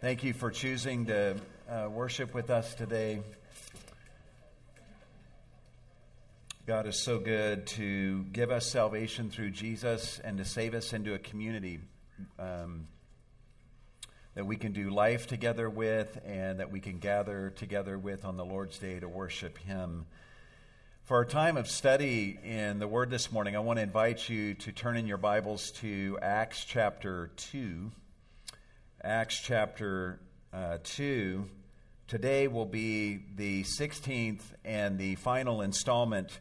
Thank you for choosing to worship with us today. God is so good to give us salvation through Jesus and to save us into a community that we can do life together with and that we can gather together with on the Lord's Day to worship Him. For our time of study in the Word this morning, I want to invite you to turn in your Bibles to Acts chapter 2. Acts chapter 2. Today will be the 16th and the final installment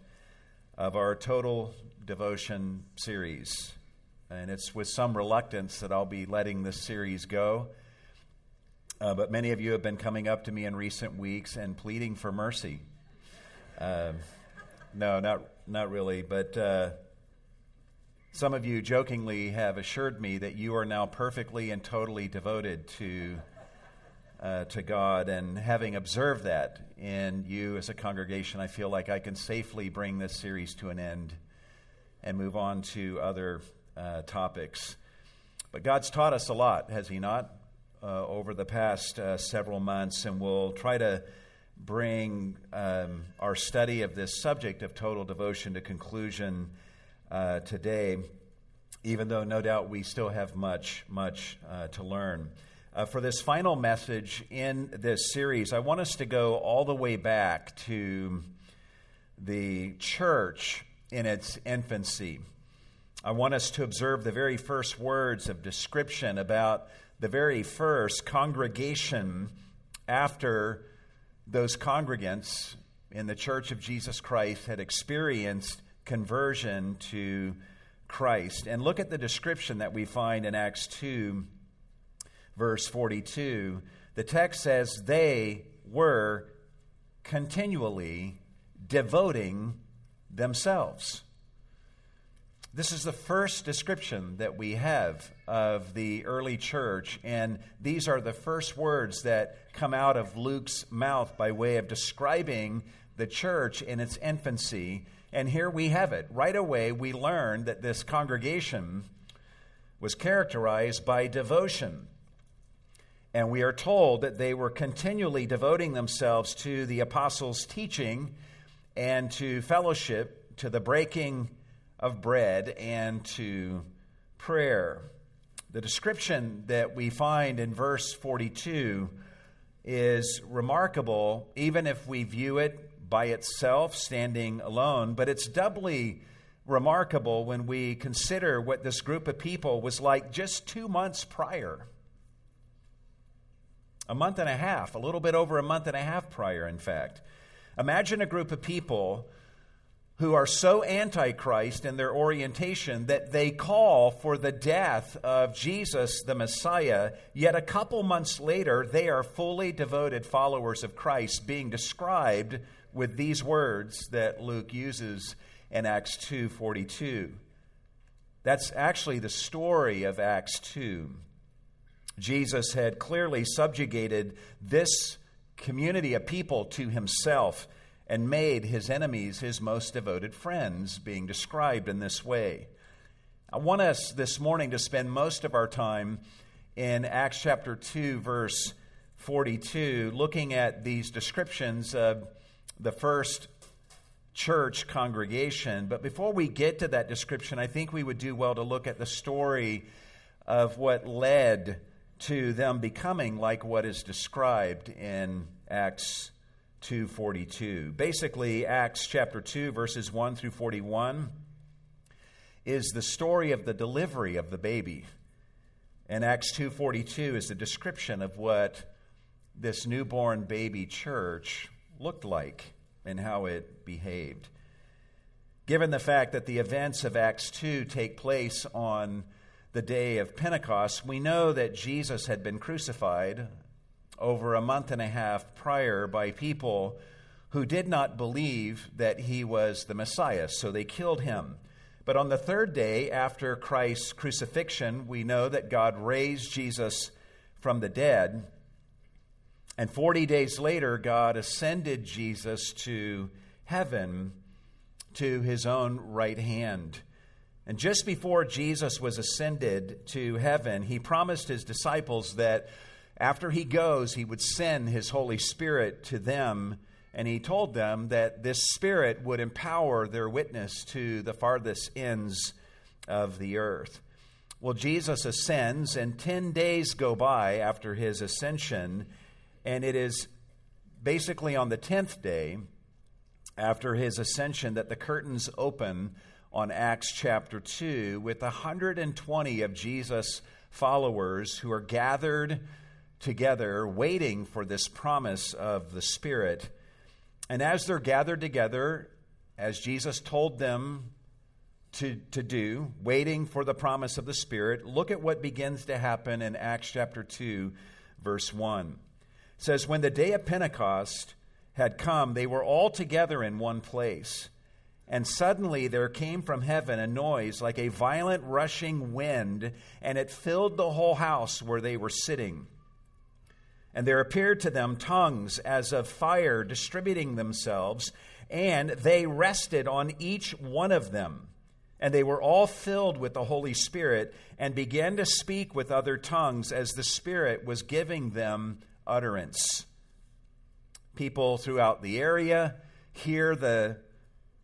of our Total Devotion series. And it's with some reluctance that I'll be letting this series go. But many of you have been coming up to me in recent weeks and pleading for mercy. No, not really, but some of you jokingly have assured me that you are now perfectly and totally devoted to God, and having observed that in you as a congregation, I feel like I can safely bring this series to an end and move on to other topics. But God's taught us a lot, has He not, over the past several months, and we'll try to bring our study of this subject of total devotion to conclusion today, even though no doubt we still have much to learn. For this final message in this series, I want us to go all the way back to the church in its infancy. I want us to observe the very first words of description about the very first congregation after those congregants in the Church of Jesus Christ had experienced conversion to Christ. And look at the description that we find in Acts 2, verse 42. The text says, they were continually devoting themselves. This is the first description that we have of the early church, and these are the first words that come out of Luke's mouth by way of describing the church in its infancy. And here we have it. Right away, we learn that this congregation was characterized by devotion. And we are told that they were continually devoting themselves to the apostles' teaching and to fellowship, to the breaking of bread, and to prayer. The description that we find in verse 42 is remarkable, even if we view it by itself, standing alone, but it's doubly remarkable when we consider what this group of people was like just 2 months prior. A little bit over a month and a half prior, in fact. Imagine a group of people who are so anti-Christ in their orientation that they call for the death of Jesus, the Messiah, yet a couple months later, they are fully devoted followers of Christ, being described with these words that Luke uses in Acts 2:42. That's actually the story of Acts 2. Jesus had clearly subjugated this community of people to himself and made his enemies his most devoted friends, being described in this way. I want us this morning to spend most of our time in Acts chapter 2, verse 42, looking at these descriptions of the first church congregation. But before we get to that description, I think we would do well to look at the story of what led to them becoming like what is described in Acts 2:42. Basically, Acts chapter 2, verses 1 through 41 is the story of the delivery of the baby. And Acts 2:42 is the description of what this newborn baby church looked like and how it behaved. Given the fact that the events of Acts 2 take place on the day of Pentecost, we know that Jesus had been crucified over a month and a half prior by people who did not believe that he was the Messiah, so they killed him. But on the third day after Christ's crucifixion, we know that God raised Jesus from the dead, and 40 days later, God ascended Jesus to heaven to his own right hand. And just before Jesus was ascended to heaven, he promised his disciples that After he goes, he would send his Holy Spirit to them, and he told them that this Spirit would empower their witness to the farthest ends of the earth. Well, Jesus ascends, and 10 days go by after his ascension, and it is basically on the 10th day after his ascension that the curtains open on Acts chapter 2 with 120 of Jesus' followers who are gathered together waiting for this promise of the Spirit. And as they're gathered together, as Jesus told them to do, waiting for the promise of the Spirit, look at what begins to happen in Acts chapter 2, verse 1. It says, when the day of Pentecost had come, they were all together in one place. And suddenly there came from heaven a noise like a violent rushing wind, and it filled the whole house where they were sitting. And there appeared to them tongues as of fire distributing themselves, and they rested on each one of them. And they were all filled with the Holy Spirit and began to speak with other tongues as the Spirit was giving them utterance. People throughout the area hear the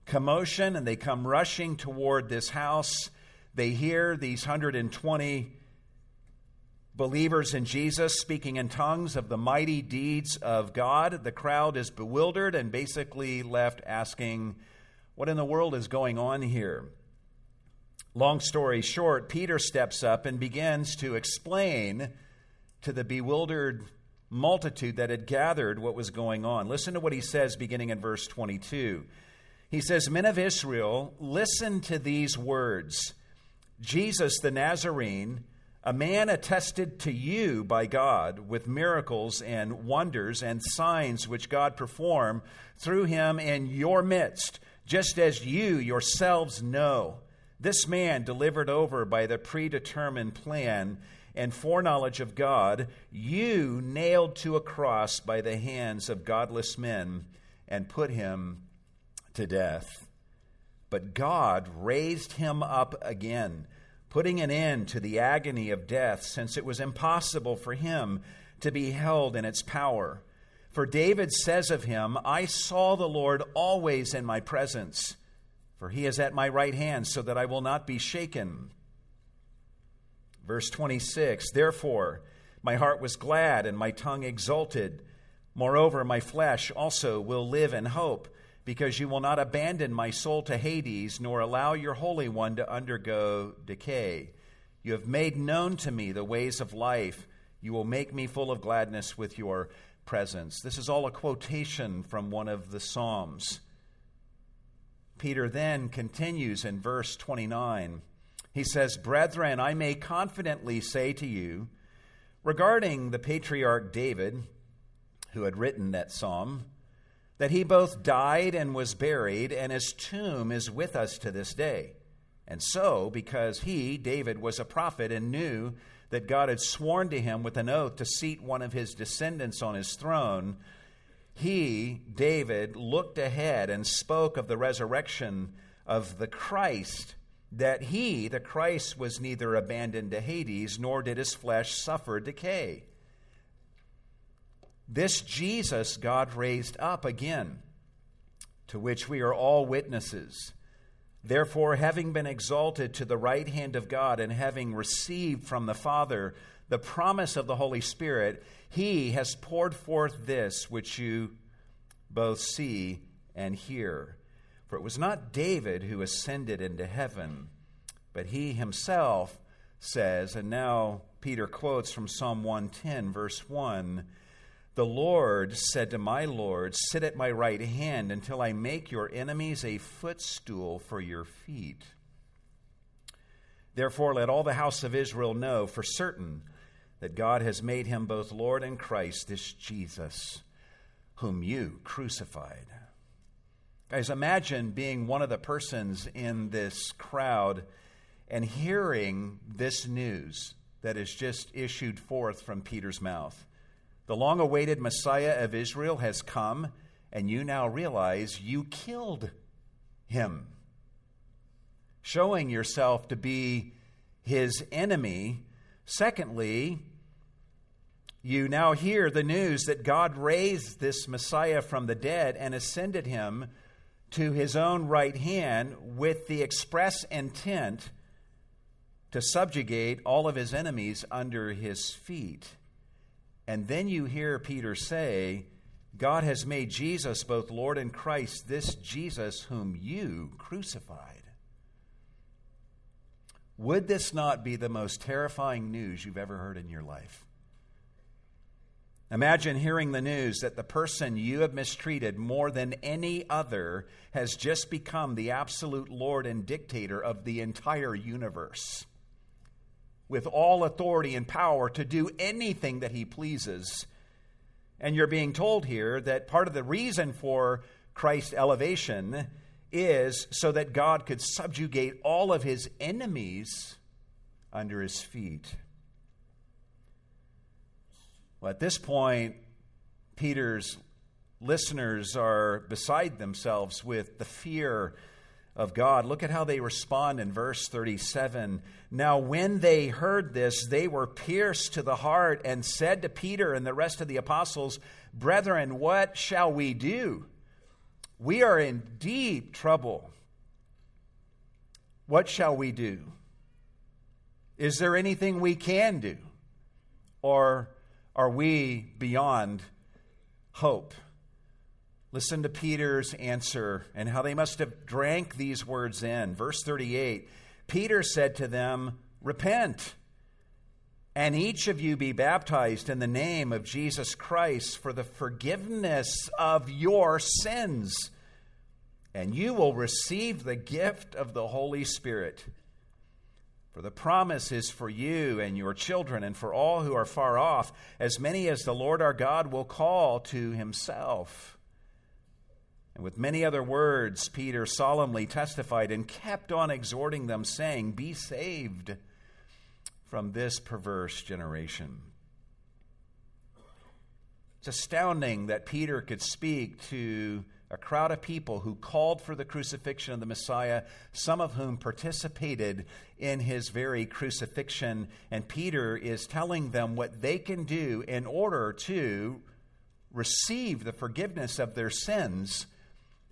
commotion, and they come rushing toward this house. They hear these 120 believers in Jesus speaking in tongues of the mighty deeds of God. The crowd is bewildered and basically left asking, what in the world is going on here? Long story short, Peter steps up and begins to explain to the bewildered multitude that had gathered what was going on. Listen to what he says beginning in verse 22. He says, men of Israel, listen to these words. Jesus the Nazarene, a man attested to you by God with miracles and wonders and signs which God performed through him in your midst, just as you yourselves know. This man, delivered over by the predetermined plan and foreknowledge of God, you nailed to a cross by the hands of godless men and put him to death. But God raised him up again, putting an end to the agony of death, since it was impossible for him to be held in its power. For David says of him, I saw the Lord always in my presence, for he is at my right hand, so that I will not be shaken. Verse 26, therefore, my heart was glad and my tongue exulted. Moreover, my flesh also will live in hope, because you will not abandon my soul to Hades, nor allow your Holy One to undergo decay. You have made known to me the ways of life. You will make me full of gladness with your presence. This is all a quotation from one of the Psalms. Peter then continues in verse 29. He says, brethren, I may confidently say to you, regarding the patriarch David, who had written that psalm, that he both died and was buried, and his tomb is with us to this day. And so, because he, David, was a prophet and knew that God had sworn to him with an oath to seat one of his descendants on his throne, he, David, looked ahead and spoke of the resurrection of the Christ, that he, the Christ, was neither abandoned to Hades, nor did his flesh suffer decay. This Jesus God raised up again, to which we are all witnesses. Therefore, having been exalted to the right hand of God and having received from the Father the promise of the Holy Spirit, he has poured forth this which you both see and hear. For it was not David who ascended into heaven, but he himself says, and now Peter quotes from Psalm 110, verse 1, the Lord said to my Lord, sit at my right hand until I make your enemies a footstool for your feet. Therefore, let all the house of Israel know for certain that God has made him both Lord and Christ, this Jesus, whom you crucified. Guys, imagine being one of the persons in this crowd and hearing this news that is just issued forth from Peter's mouth. The long-awaited Messiah of Israel has come, and you now realize you killed him. Showing yourself to be his enemy. Secondly, You now hear the news that God raised this Messiah from the dead and ascended him to his own right hand with the express intent to subjugate all of his enemies under his feet. And then you hear Peter say, God has made Jesus both Lord and Christ, this Jesus whom you crucified. Would this not be the most terrifying news you've ever heard in your life? Imagine hearing the news that the person you have mistreated more than any other has just become the absolute Lord and dictator of the entire universe, with all authority and power to do anything that he pleases. And you're being told here that part of the reason for Christ's elevation is so that God could subjugate all of his enemies under his feet. Well, at this point, Peter's listeners are beside themselves with the fear of God. Look at how they respond in verse 37. Now, when they heard this, they were pierced to the heart and said to Peter and the rest of the apostles, Brethren, what shall we do? We are in deep trouble. What shall we do? Is there anything we can do? Or are we beyond hope? Listen to Peter's answer and how they must have drank these words in. Verse 38, Peter said to them, Repent, and each of you be baptized in the name of Jesus Christ for the forgiveness of your sins, and you will receive the gift of the Holy Spirit. For the promise is for you and your children and for all who are far off, as many as the Lord our God will call to himself. And with many other words, Peter solemnly testified and kept on exhorting them, saying, Be saved from this perverse generation. It's astounding that Peter could speak to a crowd of people who called for the crucifixion of the Messiah, some of whom participated in his very crucifixion. And Peter is telling them what they can do in order to receive the forgiveness of their sins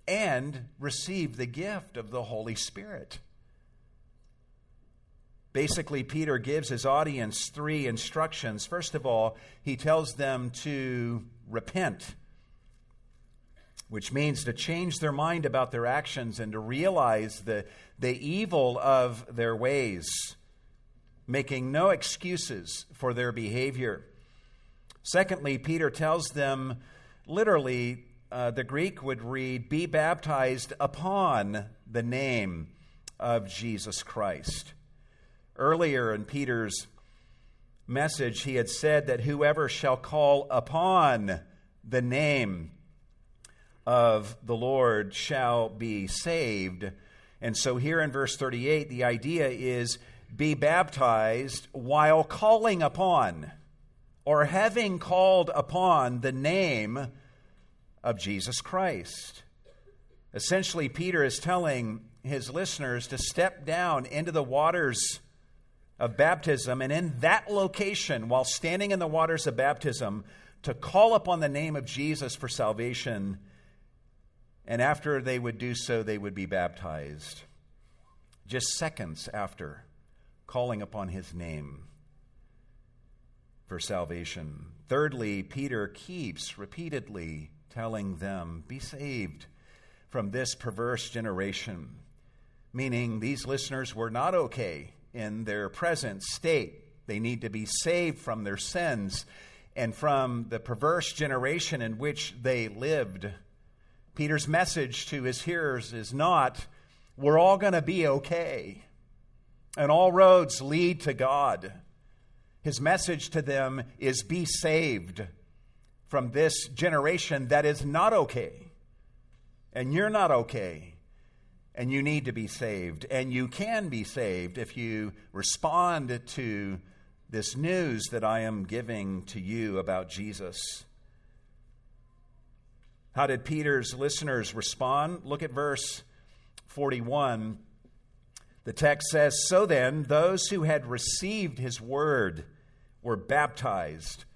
and receive the gift of the Holy Spirit. Basically, Peter gives his audience three instructions. First of all, he tells them to repent, which means to change their mind about their actions and to realize the evil of their ways, making no excuses for their behavior. Secondly, Peter tells them, literally, the Greek would read, be baptized upon the name of Jesus Christ. Earlier in Peter's message, he had said that whoever shall call upon the name of the Lord shall be saved. And so here in verse 38, the idea is be baptized while calling upon or having called upon the name of Jesus Christ. Essentially, Peter is telling his listeners to step down into the waters of baptism, and in that location, while standing in the waters of baptism, to call upon the name of Jesus for salvation. And after they would do so, they would be baptized, just seconds after calling upon his name for salvation. Thirdly, Peter keeps repeatedly telling them, be saved from this perverse generation, meaning these listeners were not okay in their present state. They need to be saved from their sins and from the perverse generation in which they lived. Peter's message to his hearers is not, we're all going to be okay, and all roads lead to God. His message to them is, be saved from this generation that is not okay, and you're not okay, and you need to be saved, and you can be saved if you respond to this news that I am giving to you about Jesus. How did Peter's listeners respond? Look at verse 41. The text says, So then, those who had received his word were baptized,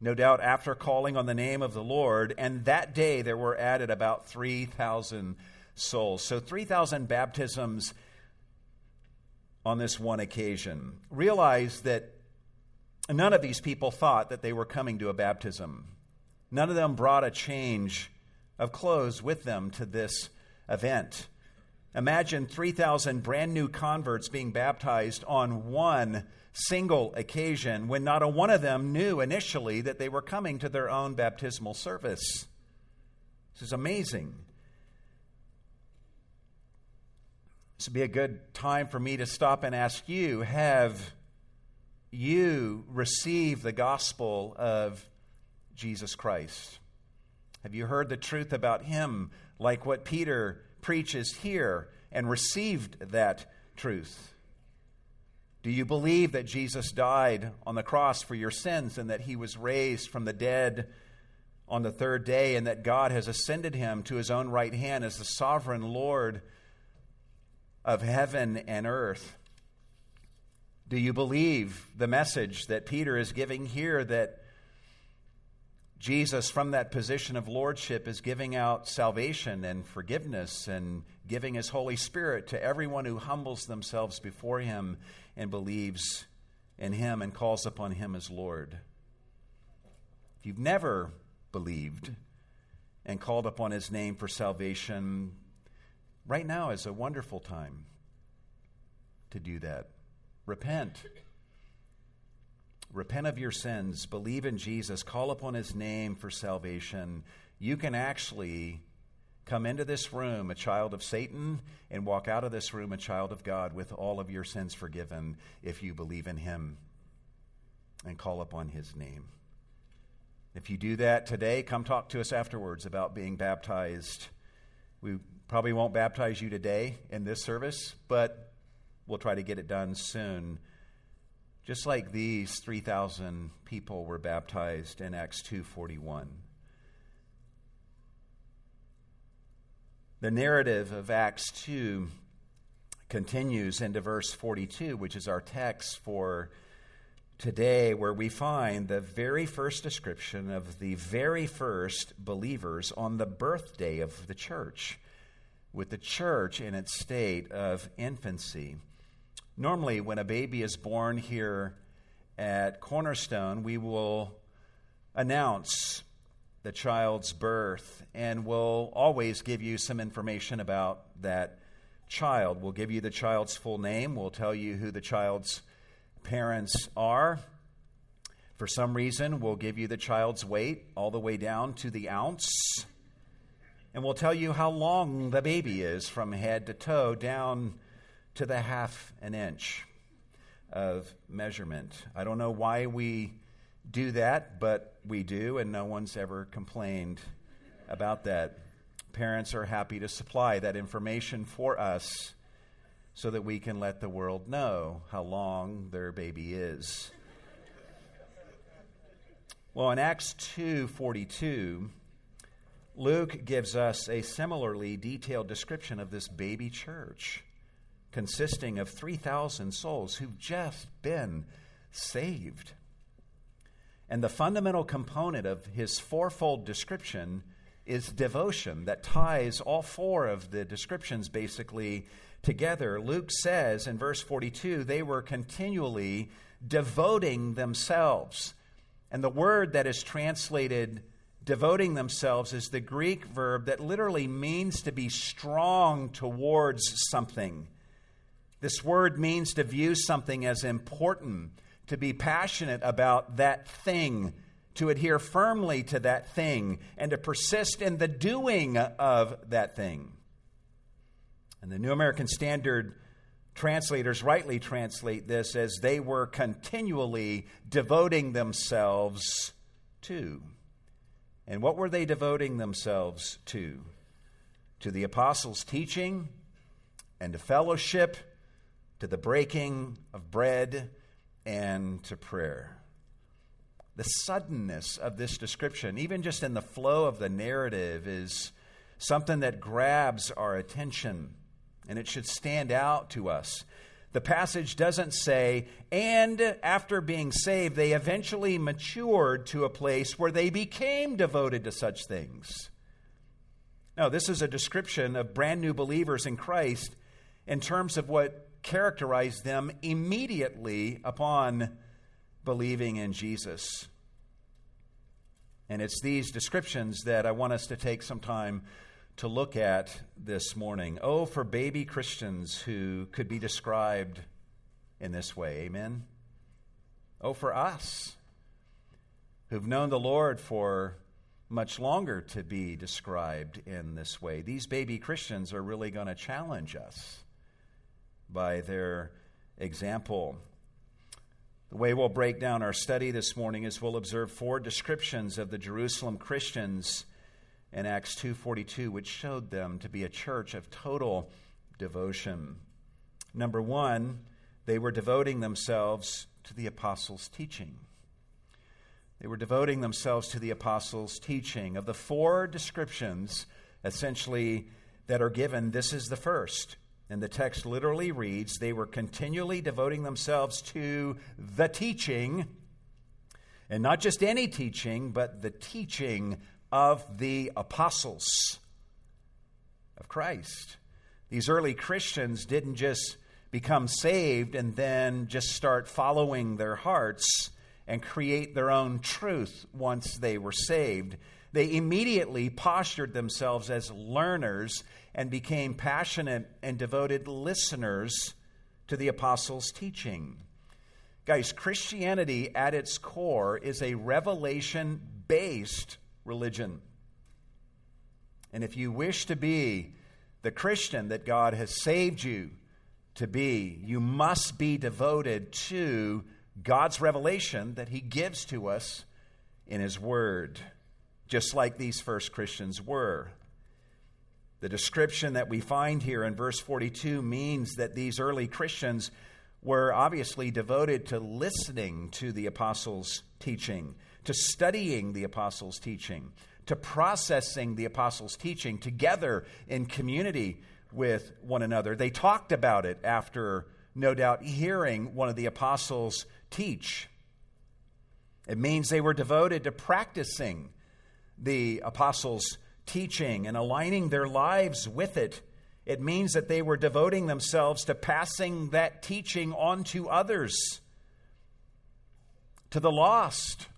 no doubt after calling on the name of the Lord. And that day there were added about 3,000 souls. So 3,000 baptisms on this one occasion. Realize that none of these people thought that they were coming to a baptism. None of them brought a change of clothes with them to this event. Imagine 3,000 brand new converts being baptized on one single occasion when not a one of them knew initially that they were coming to their own baptismal service. This is amazing. This would be a good time for me to stop and ask you, have you received the gospel of Jesus Christ? Have you heard the truth about him like what Peter preaches here and received that truth? Do you believe that Jesus died on the cross for your sins and that he was raised from the dead on the third day and that God has ascended him to his own right hand as the sovereign Lord of heaven and earth? Do you believe the message that Peter is giving here, that Jesus, from that position of lordship, is giving out salvation and forgiveness and giving his Holy Spirit to everyone who humbles themselves before him and believes in him and calls upon him as Lord? If you've never believed and called upon his name for salvation, right now is a wonderful time to do that. Repent. Repent of your sins, believe in Jesus, call upon his name for salvation. You can actually come into this room a child of Satan and walk out of this room a child of God with all of your sins forgiven if you believe in him and call upon his name. If you do that today, come talk to us afterwards about being baptized. We probably won't baptize you today in this service, but we'll try to get it done soon. Just like these 3,000 people were baptized in Acts 2:41. The narrative of Acts 2 continues into verse 42, which is our text for today, where we find the very first description of the very first believers on the birthday of the church, with the church in its state of infancy. Normally, when a baby is born here at Cornerstone, we will announce the child's birth and we'll always give you some information about that child. We'll give you the child's full name. We'll tell you who the child's parents are. For some reason, we'll give you the child's weight all the way down to the ounce. And we'll tell you how long the baby is from head to toe down to the half an inch of measurement. I don't know why we do that, but we do, and no one's ever complained about that. Parents are happy to supply that information for us so that we can let the world know how long their baby is. Well, in Acts 2:42, Luke gives us a similarly detailed description of this baby church, consisting of 3,000 souls who've just been saved. And the fundamental component of his fourfold description is devotion that ties all four of the descriptions basically together. Luke says in verse 42, they were continually devoting themselves. And the word that is translated devoting themselves is the Greek verb that literally means to be strong towards something. This word means to view something as important, to be passionate about that thing, to adhere firmly to that thing, and to persist in the doing of that thing. And the New American Standard translators rightly translate this as they were continually devoting themselves to. And what were they devoting themselves to? To the apostles' teaching and to fellowship, to the breaking of bread, and to prayer. The suddenness of this description, even just in the flow of the narrative, is something that grabs our attention, and it should stand out to us. The passage doesn't say, and after being saved, they eventually matured to a place where they became devoted to such things. No, this is a description of brand new believers in Christ in terms of what characterized them immediately upon believing in Jesus. And it's these descriptions that I want us to take some time to look at this morning. Oh, for baby Christians who could be described in this way, amen? Oh, for us who've known the Lord for much longer to be described in this way. These baby Christians are really going to challenge us by their example. The way we'll break down our study this morning is we'll observe four descriptions of the Jerusalem Christians in Acts 2:42, which showed them to be a church of total devotion. Number one, they were devoting themselves to the apostles' teaching. They were devoting themselves to the apostles' teaching. Of the four descriptions, essentially, that are given, this is the first. And the text literally reads, they were continually devoting themselves to the teaching, and not just any teaching, but the teaching of the apostles of Christ. These early Christians didn't just become saved and then just start following their hearts and create their own truth once they were saved. They immediately postured themselves as learners and became passionate and devoted listeners to the apostles' teaching. Guys, Christianity at its core is a revelation-based religion. And if you wish to be the Christian that God has saved you to be, you must be devoted to God's revelation that He gives to us in His Word, just like these first Christians were. The description that we find here in verse 42 means that these early Christians were obviously devoted to listening to the apostles' teaching, to studying the apostles' teaching, to processing the apostles' teaching together in community with one another. They talked about it after, no doubt, hearing one of the apostles teach. It means they were devoted to practicing the apostles' teaching and aligning their lives with it. It means that they were devoting themselves to passing that teaching on to others, to the lost,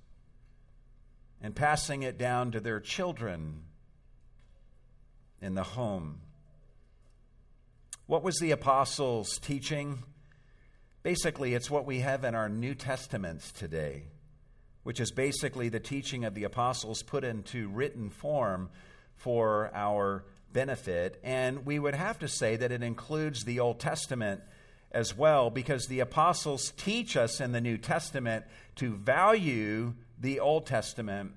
and passing it down to their children in the home. What was the apostles' teaching? Basically, it's what we have in our New Testaments today, which is basically the teaching of the apostles put into written form for our benefit. And we would have to say that it includes the Old Testament as well, because the apostles teach us in the New Testament to value the Old Testament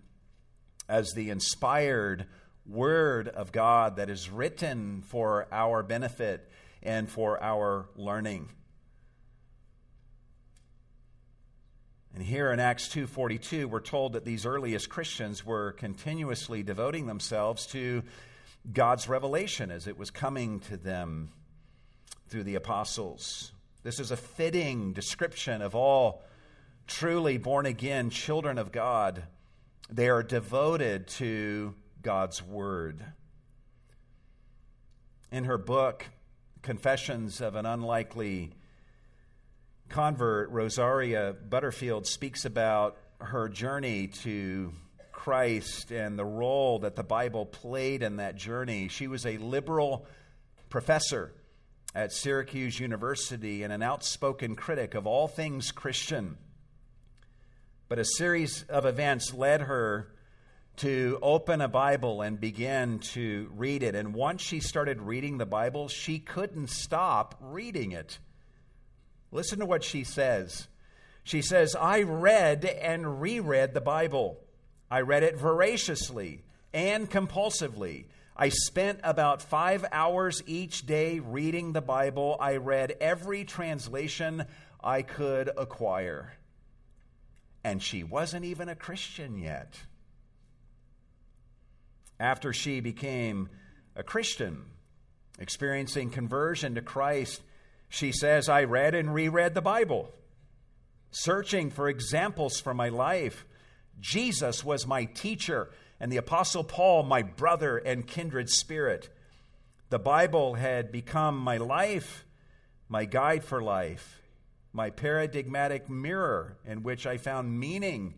as the inspired Word of God that is written for our benefit and for our learning. And here in Acts 2:42, we're told that these earliest Christians were continuously devoting themselves to God's revelation as it was coming to them through the apostles. This is a fitting description of all truly born-again children of God. They are devoted to God's Word. In her book, Confessions of an Unlikely Convert, Rosaria Butterfield speaks about her journey to Christ and the role that the Bible played in that journey. She was a liberal professor at Syracuse University and an outspoken critic of all things Christian. But a series of events led her to open a Bible and begin to read it. And once she started reading the Bible, she couldn't stop reading it. Listen to what she says. She says, I read and reread the Bible. I read it voraciously and compulsively. I spent about 5 hours each day reading the Bible. I read every translation I could acquire. And she wasn't even a Christian yet. After she became a Christian, experiencing conversion to Christ, She says, I read and reread the Bible, searching for examples from my life. Jesus was my teacher and the Apostle Paul, my brother and kindred spirit. The Bible had become my life, my guide for life, my paradigmatic mirror in which I found meaning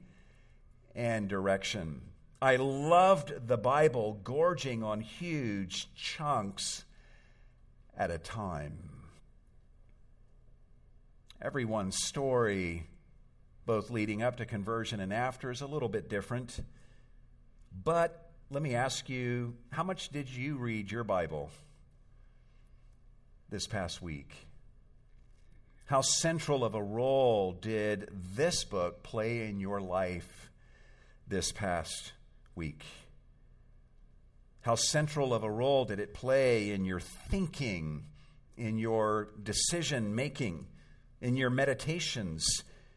and direction. I loved the Bible, gorging on huge chunks at a time. Everyone's story, both leading up to conversion and after, is a little bit different. But let me ask you, how much did you read your Bible this past week? How central of a role did this book play in your life this past week? How central of a role did it play in your thinking, in your decision-making, in your meditations,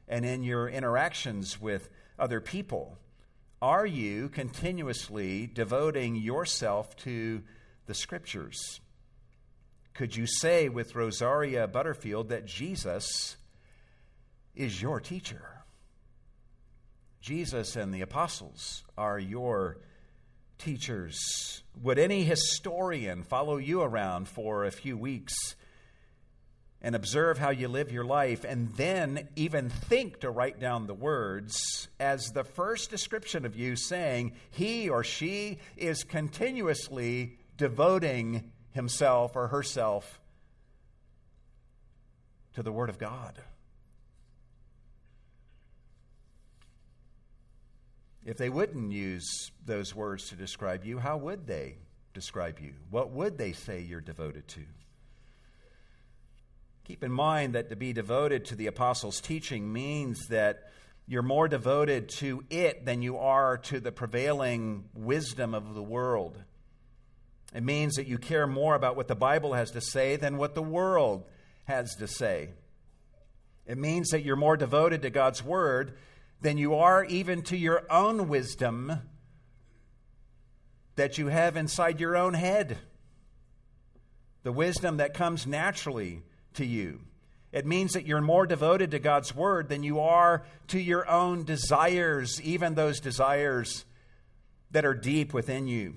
and in your interactions with other people? Are you continuously devoting yourself to the Scriptures? Could you say with Rosaria Butterfield that Jesus is your teacher? Jesus and the apostles are your teachers. Would any historian follow you around for a few weeks and observe how you live your life, and then even think to write down the words as the first description of you, saying he or she is continuously devoting himself or herself to the Word of God? If they wouldn't use those words to describe you, how would they describe you? What would they say you're devoted to? Keep in mind that to be devoted to the apostles' teaching means that you're more devoted to it than you are to the prevailing wisdom of the world. It means that you care more about what the Bible has to say than what the world has to say. It means that you're more devoted to God's Word than you are even to your own wisdom that you have inside your own head, the wisdom that comes naturally to you. It means that you're more devoted to God's Word than you are to your own desires, even those desires that are deep within you.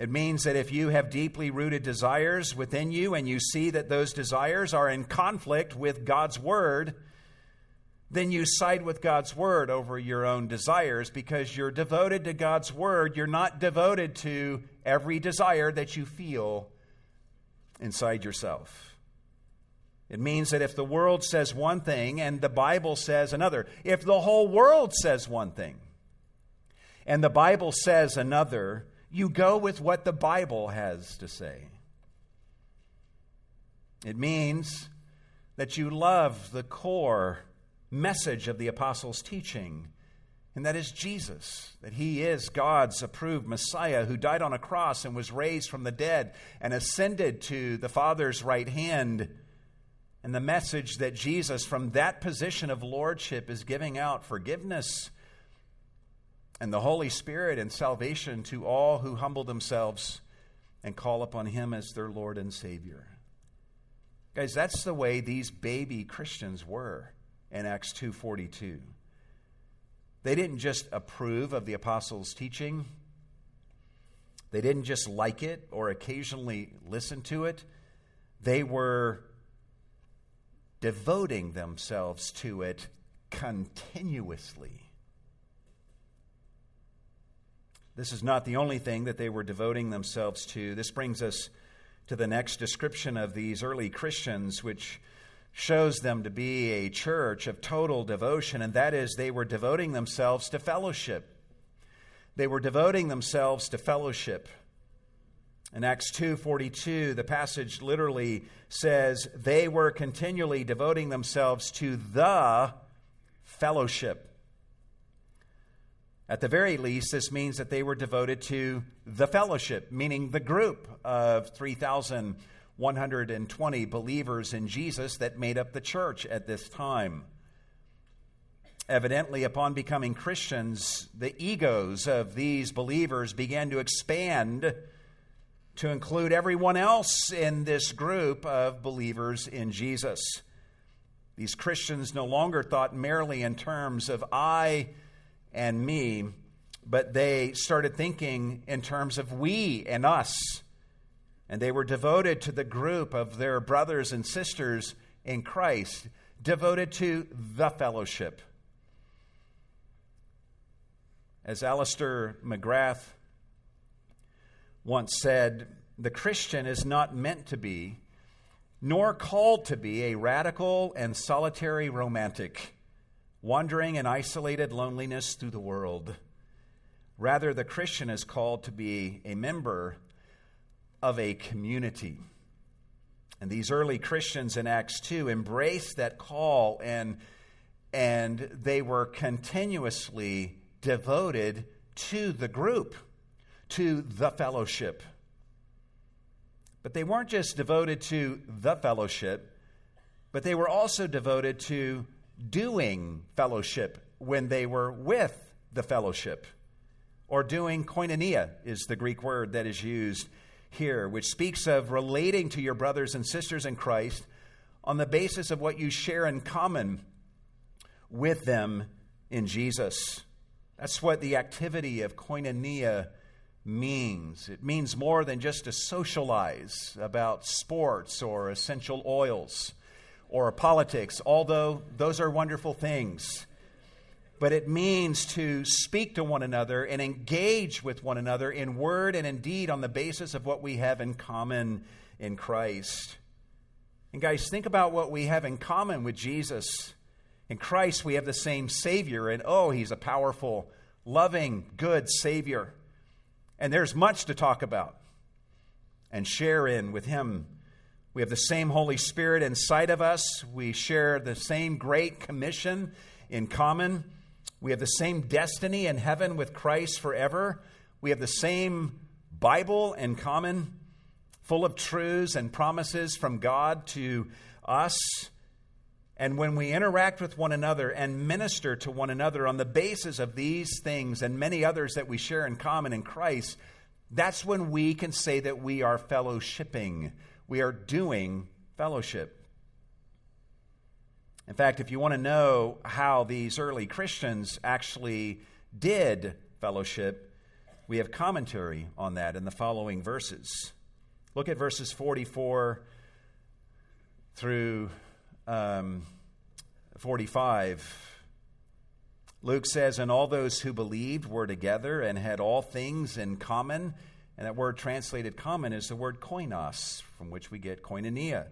It means that if you have deeply rooted desires within you and you see that those desires are in conflict with God's Word, then you side with God's Word over your own desires because you're devoted to God's Word. You're not devoted to every desire that you feel inside yourself. It means that if the world says one thing and the Bible says another, if the whole world says one thing and the Bible says another, you go with what the Bible has to say. It means that you love the core message of the apostles' teaching, and that is Jesus, that he is God's approved Messiah who died on a cross and was raised from the dead and ascended to the Father's right hand. And the message that Jesus, from that position of lordship, is giving out forgiveness and the Holy Spirit and salvation to all who humble themselves and call upon him as their Lord and Savior. Guys, that's the way these baby Christians were in Acts 2:42. They didn't just approve of the apostles' teaching. They didn't just like it or occasionally listen to it. They were devoting themselves to it continuously. This is not the only thing that they were devoting themselves to. This brings us to the next description of these early Christians, which shows them to be a church of total devotion, and that is they were devoting themselves to fellowship. They were devoting themselves to fellowship. In Acts 2:42, the passage literally says they were continually devoting themselves to the fellowship. At the very least, this means that they were devoted to the fellowship, meaning the group of 3,120 believers in Jesus that made up the church at this time. Evidently, upon becoming Christians, the egos of these believers began to expand to include everyone else in this group of believers in Jesus. These Christians no longer thought merely in terms of I and me, but they started thinking in terms of we and us. And they were devoted to the group of their brothers and sisters in Christ, devoted to the fellowship. As Alistair McGrath once said, the Christian is not meant to be, nor called to be, a radical and solitary romantic, wandering in isolated loneliness through the world. Rather, the Christian is called to be a member of a community. And these early Christians in Acts 2 embraced that call, and they were continuously devoted to the group, to the fellowship. But they weren't just devoted to the fellowship, but they were also devoted to doing fellowship when they were with the fellowship, or doing koinonia is the Greek word that is used here, which speaks of relating to your brothers and sisters in Christ on the basis of what you share in common with them in Jesus. That's what the activity of koinonia means. It means more than just to socialize about sports or essential oils or politics, although those are wonderful things. But it means to speak to one another and engage with one another in word and in deed on the basis of what we have in common in Christ. And guys, think about what we have in common with Jesus. In Christ, we have the same Savior, and oh, He's a powerful, loving, good Savior. And there's much to talk about and share in with Him. We have the same Holy Spirit inside of us. We share the same Great Commission in common. We have the same destiny in heaven with Christ forever. We have the same Bible in common, full of truths and promises from God to us. And when we interact with one another and minister to one another on the basis of these things and many others that we share in common in Christ, that's when we can say that we are fellowshipping. We are doing fellowship. In fact, if you want to know how these early Christians actually did fellowship, we have commentary on that in the following verses. Look at verses 44 through 45. Luke says, and all those who believed were together and had all things in common. And that word translated common is the word koinos, from which we get koinonia.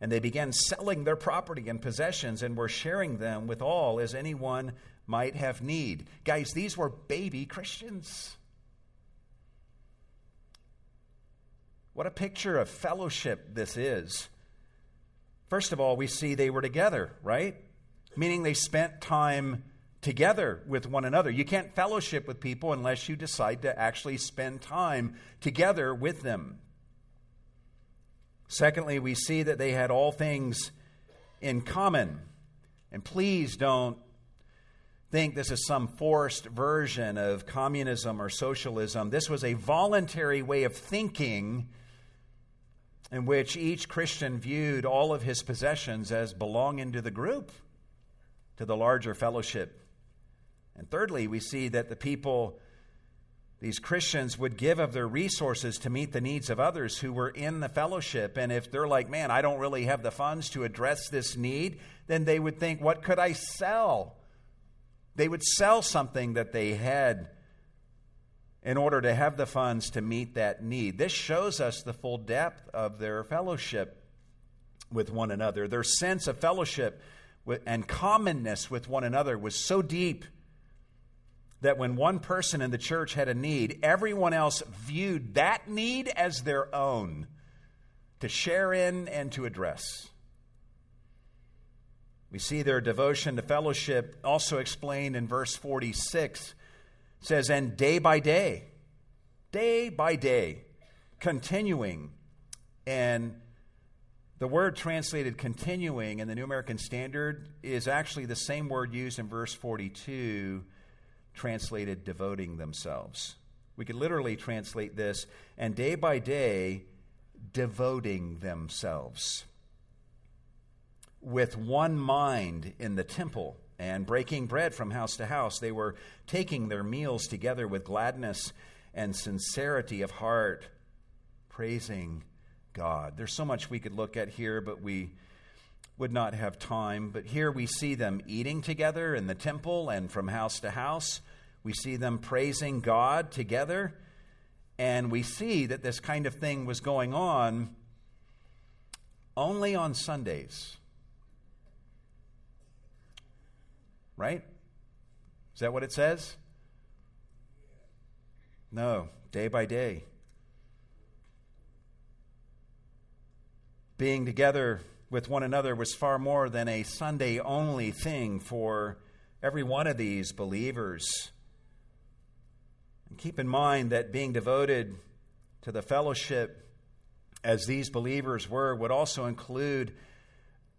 And they began selling their property and possessions and were sharing them with all as anyone might have need. Guys, these were baby Christians. What a picture of fellowship this is. First of all, we see they were together, right? Meaning they spent time together with one another. You can't fellowship with people unless you decide to actually spend time together with them. Secondly, we see that they had all things in common. And please don't think this is some forced version of communism or socialism. This was a voluntary way of thinking in which each Christian viewed all of his possessions as belonging to the group, to the larger fellowship. And thirdly, we see that the people, these Christians, would give of their resources to meet the needs of others who were in the fellowship. And if they're like, man, I don't really have the funds to address this need, then they would think, what could I sell? They would sell something that they had in order to have the funds to meet that need. This shows us the full depth of their fellowship with one another. Their sense of fellowship and commonness with one another was so deep that when one person in the church had a need, everyone else viewed that need as their own to share in and to address. We see their devotion to fellowship also explained in verse 46. It says, and day by day, continuing. And the word translated continuing in the New American Standard is actually the same word used in verse 42, translated devoting themselves. We could literally translate this, and day by day, devoting themselves with one mind in the temple and breaking bread from house to house. They were taking their meals together with gladness and sincerity of heart, praising God. There's so much we could look at here, but we would not have time. But here we see them eating together in the temple and from house to house. We see them praising God together. And we see that this kind of thing was going on only on Sundays. Right? Is that what it says? No, day by day. Being together with one another was far more than a Sunday-only thing for every one of these believers. And keep in mind that being devoted to the fellowship, as these believers were, would also include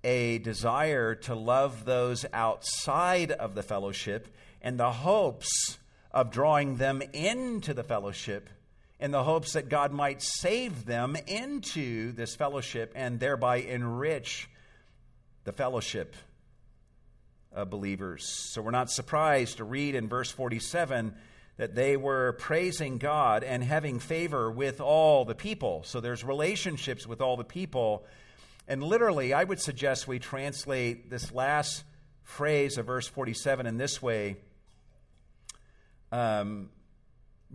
a desire to love those outside of the fellowship and the hopes of drawing them into the fellowship, in the hopes that God might save them into this fellowship and thereby enrich the fellowship of believers. So we're not surprised to read in verse 47 that they were praising God and having favor with all the people. So there's relationships with all the people. And literally, I would suggest we translate this last phrase of verse 47 in this way.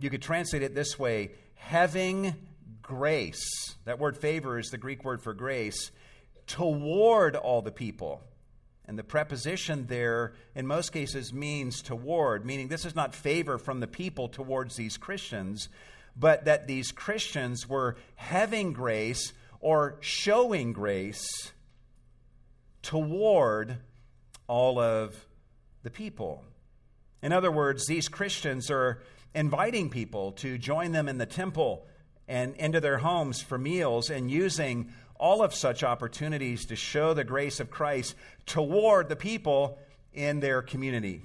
You could translate it this way: having grace. That word favor is the Greek word for grace, toward all the people. And the preposition there, in most cases, means toward, meaning this is not favor from the people towards these Christians, but that these Christians were having grace or showing grace toward all of the people. In other words, these Christians are inviting people to join them in the temple and into their homes for meals, and using all of such opportunities to show the grace of Christ toward the people in their community.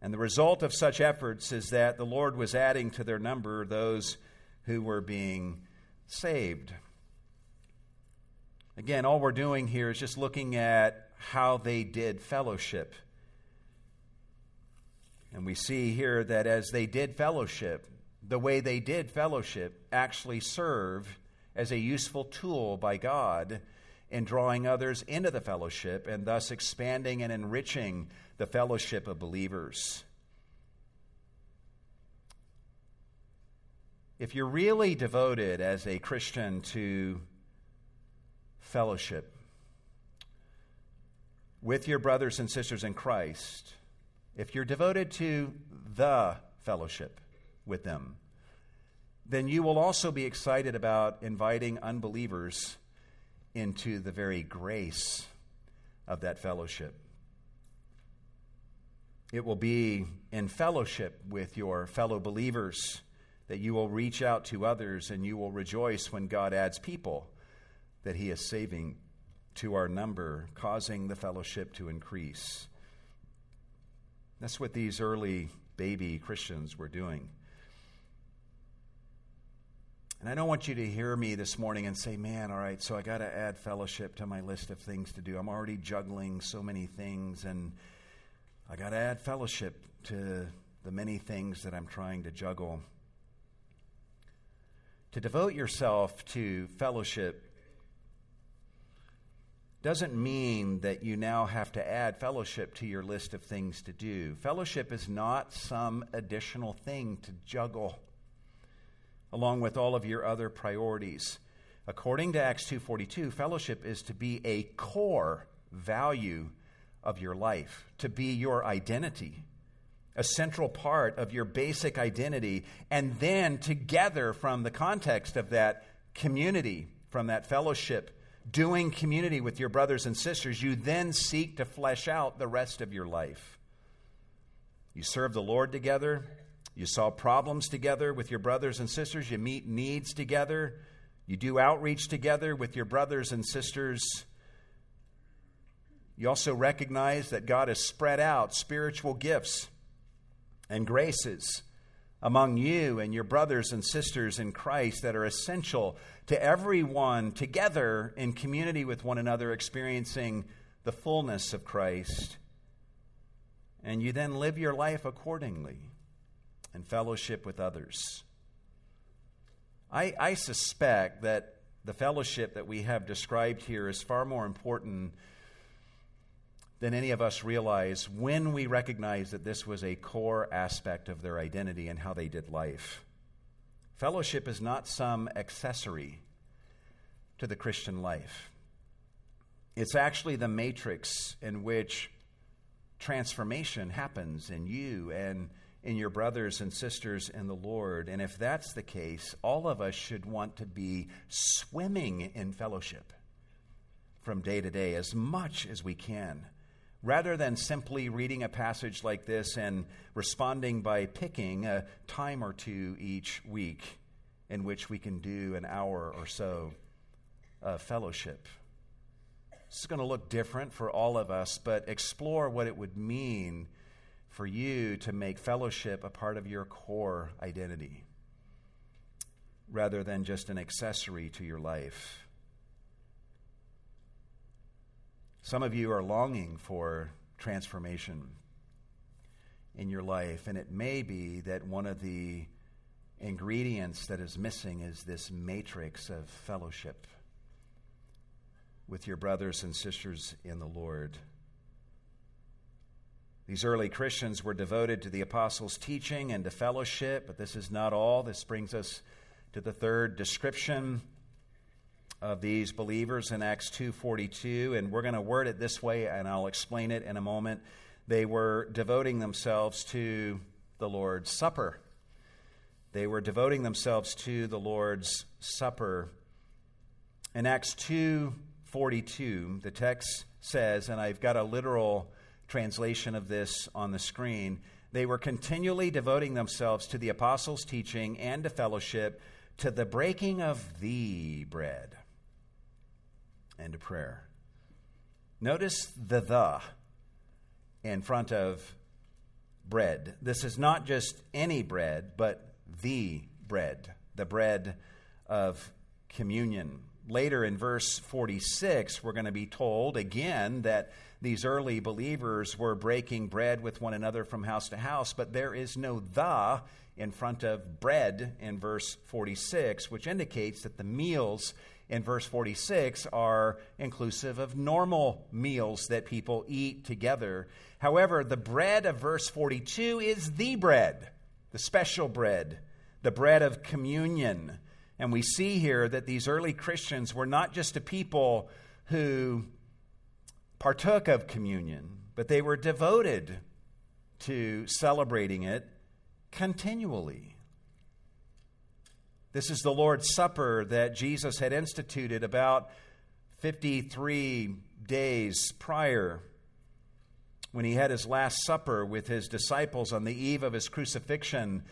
And the result of such efforts is that the Lord was adding to their number those who were being saved. Again, all we're doing here is just looking at how they did fellowship. And we see here that as they did fellowship, the way they did fellowship actually served as a useful tool by God in drawing others into the fellowship and thus expanding and enriching the fellowship of believers. If you're really devoted as a Christian to fellowship with your brothers and sisters in Christ, if you're devoted to the fellowship with them, then you will also be excited about inviting unbelievers into the very grace of that fellowship. It will be in fellowship with your fellow believers that you will reach out to others, and you will rejoice when God adds people that He is saving to our number, causing the fellowship to increase. That's what these early baby Christians were doing. And I don't want you to hear me this morning and say, man, all right, so I got to add fellowship to my list of things to do. I'm already juggling so many things, and I got to add fellowship to the many things that I'm trying to juggle. To devote yourself to fellowship doesn't mean that you now have to add fellowship to your list of things to do. Fellowship is not some additional thing to juggle along with all of your other priorities. According to Acts 2:42, fellowship is to be a core value of your life, to be your identity, a central part of your basic identity, and then together from the context of that community, from that fellowship, doing community with your brothers and sisters, you then seek to flesh out the rest of your life. You serve the Lord together. You solve problems together with your brothers and sisters. You meet needs together. You do outreach together with your brothers and sisters. You also recognize that God has spread out spiritual gifts and graces among you and your brothers and sisters in Christ that are essential to everyone together in community with one another, experiencing the fullness of Christ. And you then live your life accordingly in fellowship with others. I suspect that the fellowship that we have described here is far more important than any of us realize when we recognize that this was a core aspect of their identity and how they did life. Fellowship is not some accessory to the Christian life. It's actually the matrix in which transformation happens in you and in your brothers and sisters in the Lord. And if that's the case, all of us should want to be swimming in fellowship from day to day as much as we can, rather than simply reading a passage like this and responding by picking a time or two each week in which we can do an hour or so of fellowship. This is going to look different for all of us, but explore what it would mean for you to make fellowship a part of your core identity rather than just an accessory to your life. Some of you are longing for transformation in your life, and it may be that one of the ingredients that is missing is this matrix of fellowship with your brothers and sisters in the Lord. These early Christians were devoted to the apostles' teaching and to fellowship, but this is not all. This brings us to the third description of these believers in Acts 2:42, and we're going to word it this way, and I'll explain it in a moment. They were devoting themselves to the Lord's Supper. They were devoting themselves to the Lord's Supper. In Acts 2:42, the text says, and I've got a literal translation of this on the screen, they were continually devoting themselves to the apostles' teaching and to fellowship, to the breaking of the bread, and to prayer. Notice the in front of bread. This is not just any bread, but the bread of communion. Later in verse 46, we're going to be told again that these early believers were breaking bread with one another from house to house, but there is no the in front of bread in verse 46, which indicates that the meals in verse 46 are inclusive of normal meals that people eat together. However, the bread of verse 42 is the bread, the special bread, the bread of communion. And we see here that these early Christians were not just a people who partook of communion, but they were devoted to celebrating it continually. This is the Lord's Supper that Jesus had instituted about 53 days prior when he had his Last Supper with his disciples on the eve of his crucifixion.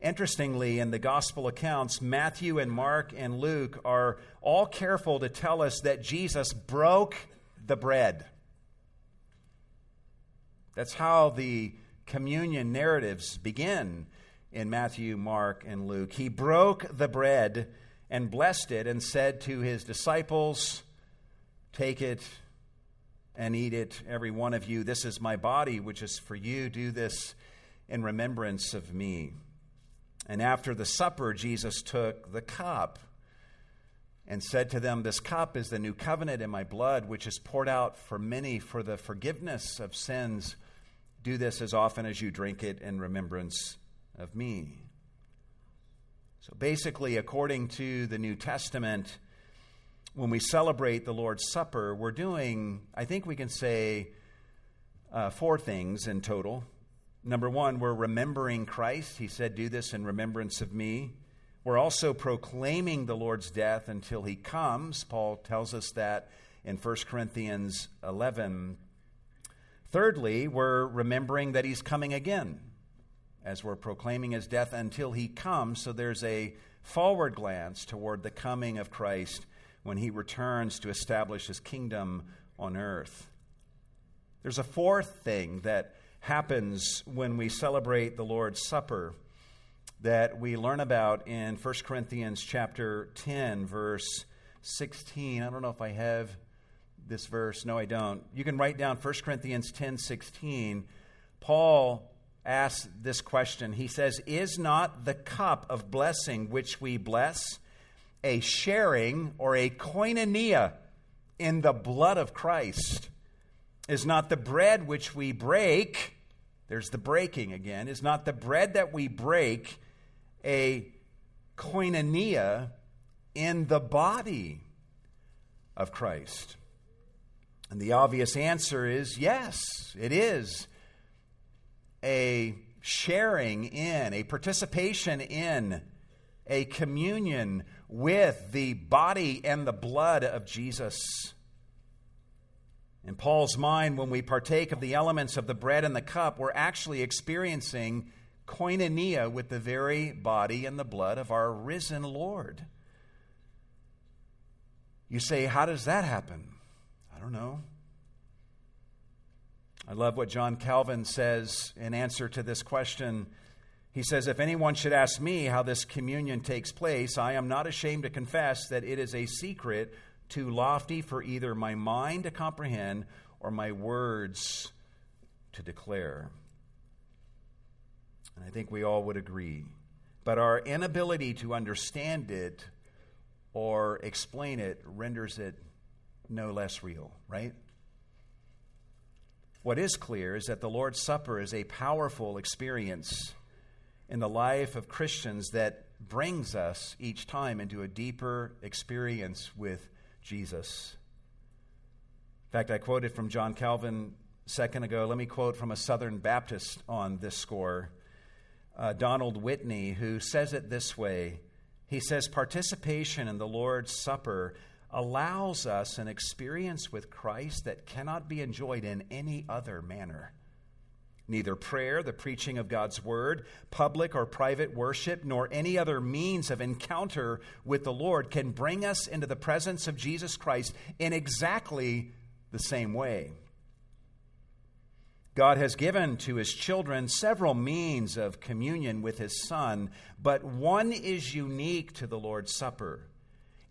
Interestingly, in the gospel accounts, Matthew and Mark and Luke are all careful to tell us that Jesus broke the bread. That's how the communion narratives begin in Matthew, Mark, and Luke. He broke the bread and blessed it and said to his disciples, "Take it and eat it, every one of you. This is my body, which is for you. Do this in remembrance of me." And after the supper, Jesus took the cup and said to them, "This cup is the new covenant in my blood, which is poured out for many for the forgiveness of sins. Do this as often as you drink it in remembrance of me." So basically, according to the New Testament, when we celebrate the Lord's Supper, we're doing, I think we can say, four things in total. Number one, we're remembering Christ. He said, "Do this in remembrance of me." We're also proclaiming the Lord's death until he comes. Paul tells us that in 1 Corinthians 11. Thirdly, we're remembering that he's coming again as we're proclaiming his death until he comes. So there's a forward glance toward the coming of Christ when he returns to establish his kingdom on earth. There's a fourth thing that happens when we celebrate the Lord's Supper, that we learn about in 1 Corinthians chapter 10, verse 16. I don't know if I have this verse. No, I don't. You can write down 1 Corinthians 10:16. Paul asks this question. He says, "Is not the cup of blessing which we bless a sharing or a koinonia in the blood of Christ? Is not the bread which we break," there's the breaking again, "is not the bread that we break a koinonia in the body of Christ?" And the obvious answer is yes, it is a sharing in, a participation in, a communion with the body and the blood of Jesus. In Paul's mind, when we partake of the elements of the bread and the cup, we're actually experiencing koinonia with the very body and the blood of our risen Lord. You say, how does that happen? I don't know. I love what John Calvin says in answer to this question. He says, "If anyone should ask me how this communion takes place, I am not ashamed to confess that it is a secret too lofty for either my mind to comprehend or my words to declare." And I think we all would agree. But our inability to understand it or explain it renders it no less real, right? What is clear is that the Lord's Supper is a powerful experience in the life of Christians that brings us each time into a deeper experience with Jesus. In fact, I quoted from John Calvin a second ago. Let me quote from a Southern Baptist on this score, Donald Whitney, who says it this way. He says, "Participation in the Lord's Supper allows us an experience with Christ that cannot be enjoyed in any other manner. Neither prayer, the preaching of God's word, public or private worship, nor any other means of encounter with the Lord can bring us into the presence of Jesus Christ in exactly the same way. God has given to his children several means of communion with his Son, but one is unique to the Lord's Supper.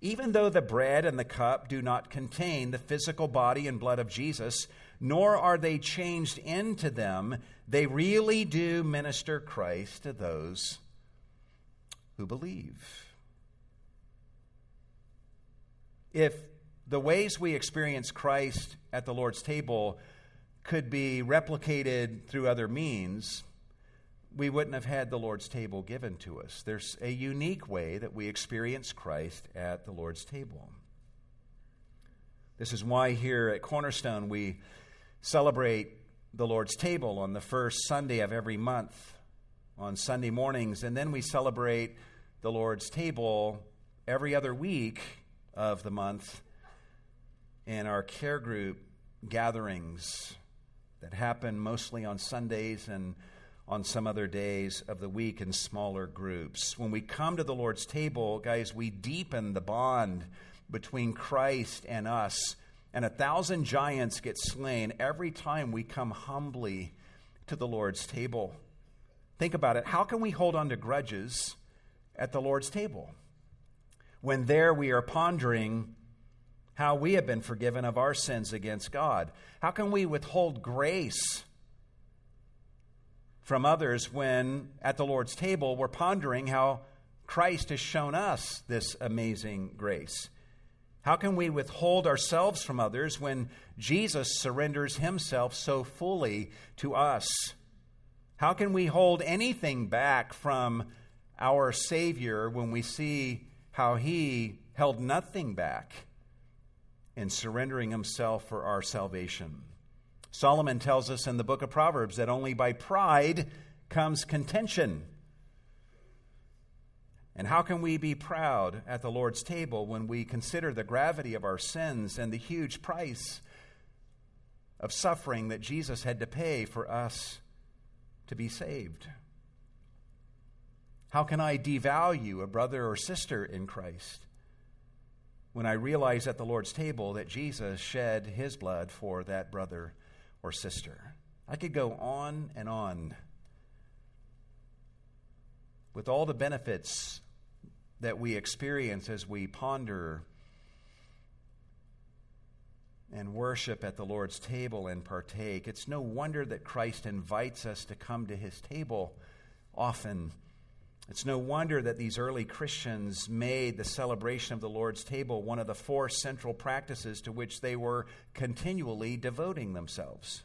Even though the bread and the cup do not contain the physical body and blood of Jesus, nor are they changed into them, they really do minister Christ to those who believe." If the ways we experience Christ at the Lord's table could be replicated through other means, we wouldn't have had the Lord's table given to us. There's a unique way that we experience Christ at the Lord's table. This is why here at Cornerstone we celebrate the Lord's table on the first Sunday of every month, on Sunday mornings, and then we celebrate the Lord's table every other week of the month in our care group gatherings that happen mostly on Sundays and on some other days of the week in smaller groups. When we come to the Lord's table, guys, we deepen the bond between Christ and us. And 1,000 giants get slain every time we come humbly to the Lord's table. Think about it. How can we hold on to grudges at the Lord's table when there we are pondering how we have been forgiven of our sins against God? How can we withhold grace from others when at the Lord's table we're pondering how Christ has shown us this amazing grace? How can we withhold ourselves from others when Jesus surrenders himself so fully to us? How can we hold anything back from our Savior when we see how he held nothing back in surrendering himself for our salvation? Solomon tells us in the book of Proverbs that only by pride comes contention. And how can we be proud at the Lord's table when we consider the gravity of our sins and the huge price of suffering that Jesus had to pay for us to be saved? How can I devalue a brother or sister in Christ when I realize at the Lord's table that Jesus shed his blood for that brother or sister? I could go on and on. with all the benefits that we experience as we ponder and worship at the Lord's table and partake, it's no wonder that Christ invites us to come to his table often. It's no wonder that these early Christians made the celebration of the Lord's table one of the four central practices to which they were continually devoting themselves.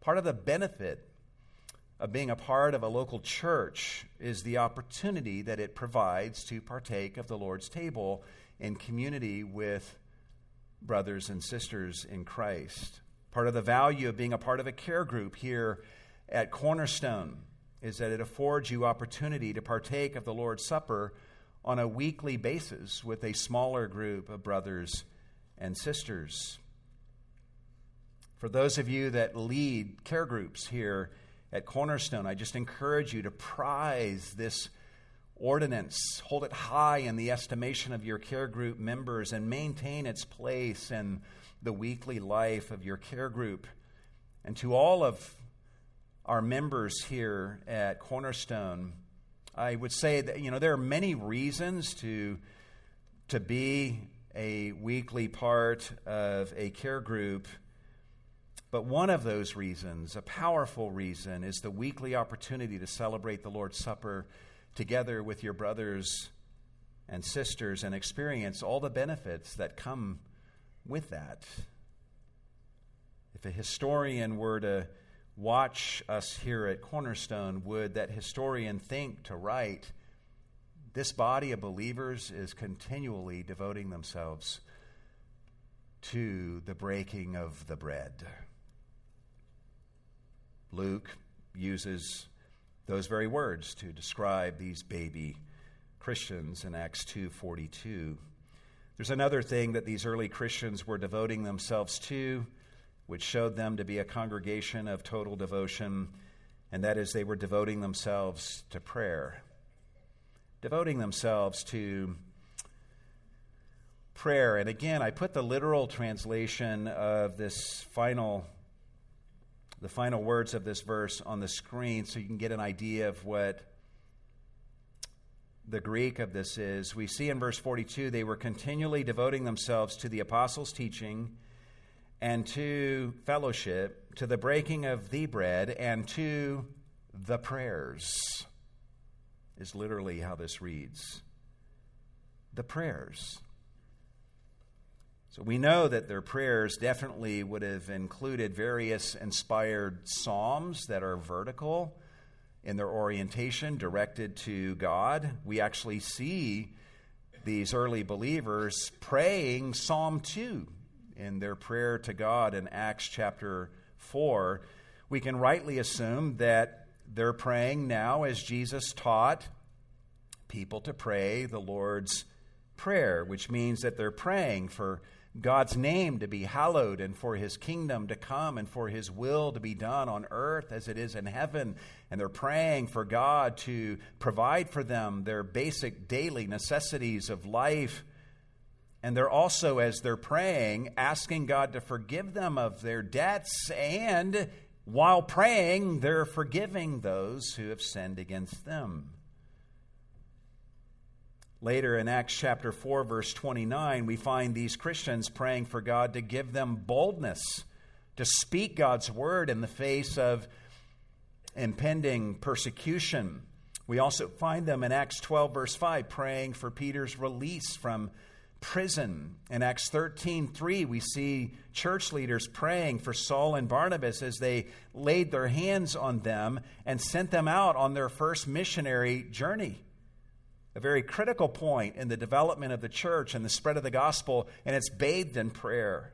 Part of the benefit of being a part of a local church is the opportunity that it provides to partake of the Lord's table in community with brothers and sisters in Christ. Part of the value of being a part of a care group here at Cornerstone is that it affords you opportunity to partake of the Lord's Supper on a weekly basis with a smaller group of brothers and sisters. For those of you that lead care groups here at Cornerstone, I just encourage you to prize this ordinance, hold it high in the estimation of your care group members, and maintain its place in the weekly life of your care group. And to all of our members here at Cornerstone, I would say that, there are many reasons to be a weekly part of a care group. But one of those reasons, a powerful reason, is the weekly opportunity to celebrate the Lord's Supper together with your brothers and sisters and experience all the benefits that come with that. If a historian were to watch us here at Cornerstone, would that historian think to write, "This body of believers is continually devoting themselves to the breaking of the bread"? Luke uses those very words to describe these baby Christians in Acts 2:42. There's another thing that these early Christians were devoting themselves to, which showed them to be a congregation of total devotion, and that is they were devoting themselves to prayer. Devoting themselves to prayer. And again, I put the literal translation of this the final words of this verse on the screen so you can get an idea of what the Greek of this is. We see in verse 42, they were continually devoting themselves to the apostles' teaching and to fellowship, to the breaking of the bread, and to the prayers, is literally how this reads. The prayers. So we know that their prayers definitely would have included various inspired psalms that are vertical in their orientation, directed to God. We actually see these early believers praying Psalm 2 in their prayer to God in Acts chapter 4. We can rightly assume that they're praying now as Jesus taught people to pray the Lord's Prayer, which means that they're praying for God's name to be hallowed and for his kingdom to come and for his will to be done on earth as it is in heaven. And they're praying for God to provide for them their basic daily necessities of life. And they're also, as they're praying, asking God to forgive them of their debts. And while praying, they're forgiving those who have sinned against them. Later in Acts chapter 4, verse 29, we find these Christians praying for God to give them boldness to speak God's word in the face of impending persecution. We also find them in Acts 12, verse 5, praying for Peter's release from prison. In Acts 13:3, we see church leaders praying for Saul and Barnabas as they laid their hands on them and sent them out on their first missionary journey. A very critical point in the development of the church and the spread of the gospel, and it's bathed in prayer.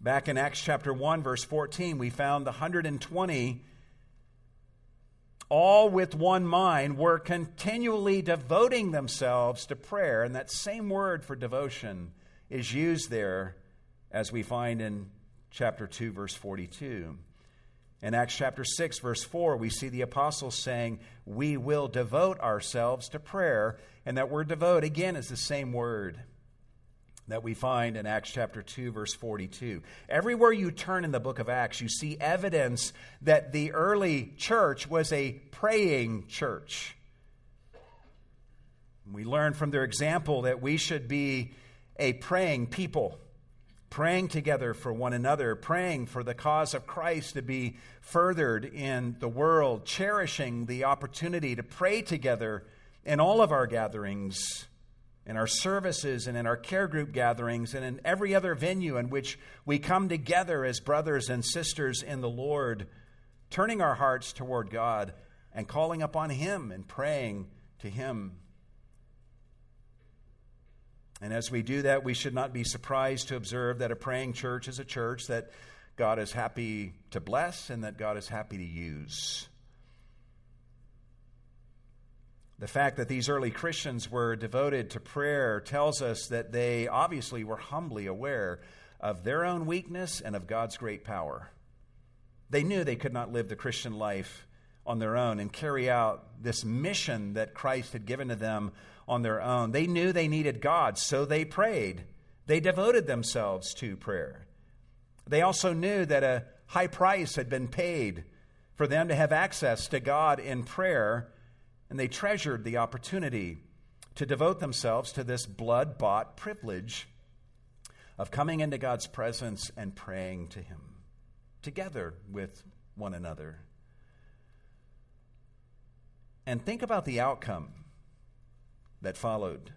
Back in Acts chapter 1, verse 14, we found the 120, all with one mind, were continually devoting themselves to prayer. And that same word for devotion is used there as we find in chapter 2, verse 42. In Acts chapter 6, verse 4, we see the apostles saying, "We will devote ourselves to prayer." And that word devote, again, is the same word that we find in Acts chapter 2, verse 42. Everywhere you turn in the book of Acts, you see evidence that the early church was a praying church. We learn from their example that we should be a praying people, praying together for one another, praying for the cause of Christ to be furthered in the world, cherishing the opportunity to pray together in all of our gatherings, in our services and in our care group gatherings and in every other venue in which we come together as brothers and sisters in the Lord, turning our hearts toward God and calling upon Him and praying to Him. And as we do that, we should not be surprised to observe that a praying church is a church that God is happy to bless and that God is happy to use. The fact that these early Christians were devoted to prayer tells us that they obviously were humbly aware of their own weakness and of God's great power. They knew they could not live the Christian life on their own and carry out this mission that Christ had given to them on their own. They knew they needed God, so they prayed. They devoted themselves to prayer. They also knew that a high price had been paid for them to have access to God in prayer. And they treasured the opportunity to devote themselves to this blood-bought privilege of coming into God's presence and praying to Him together with one another. And think about the outcome that followed.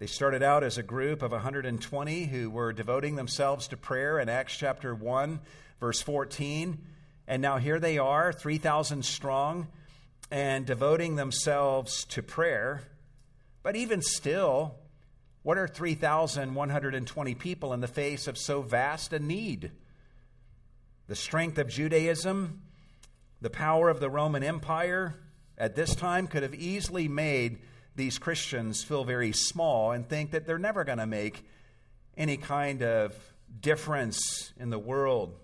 They started out as a group of 120 who were devoting themselves to prayer in Acts chapter 1, verse 14. And now here they are, 3,000 strong, and devoting themselves to prayer. But even still, what are 3,120 people in the face of so vast a need? The strength of Judaism, the power of the Roman Empire at this time could have easily made these Christians feel very small and think that they're never going to make any kind of difference in the world.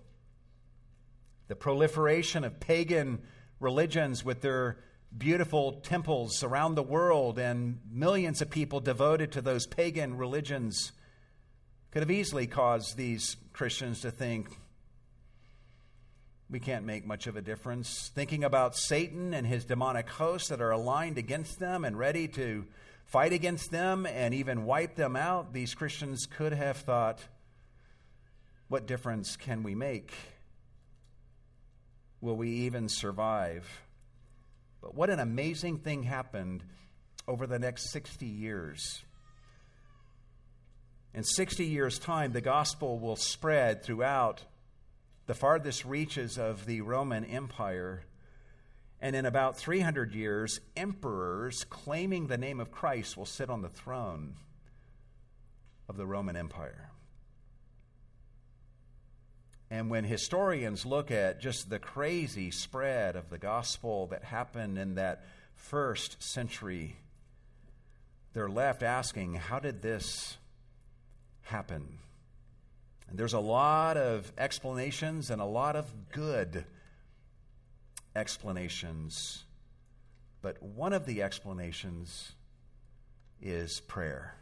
The proliferation of pagan religions with their beautiful temples around the world and millions of people devoted to those pagan religions could have easily caused these Christians to think, we can't make much of a difference. Thinking about Satan and his demonic hosts that are aligned against them and ready to fight against them and even wipe them out, these Christians could have thought, what difference can we make? Will we even survive? But what an amazing thing happened over the next 60 years. In 60 years' time, the gospel will spread throughout the farthest reaches of the Roman Empire. And in about 300 years, emperors claiming the name of Christ will sit on the throne of the Roman Empire. And when historians look at just the crazy spread of the gospel that happened in that first century, they're left asking, how did this happen? And there's a lot of explanations and a lot of good explanations. But one of the explanations is prayer.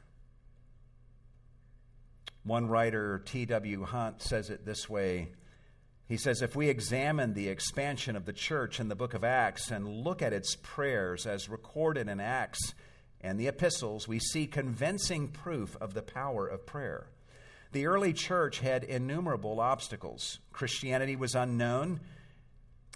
One writer, T.W. Hunt, says it this way. He says, if we examine the expansion of the church in the book of Acts and look at its prayers as recorded in Acts and the epistles, we see convincing proof of the power of prayer. The early church had innumerable obstacles. Christianity was unknown,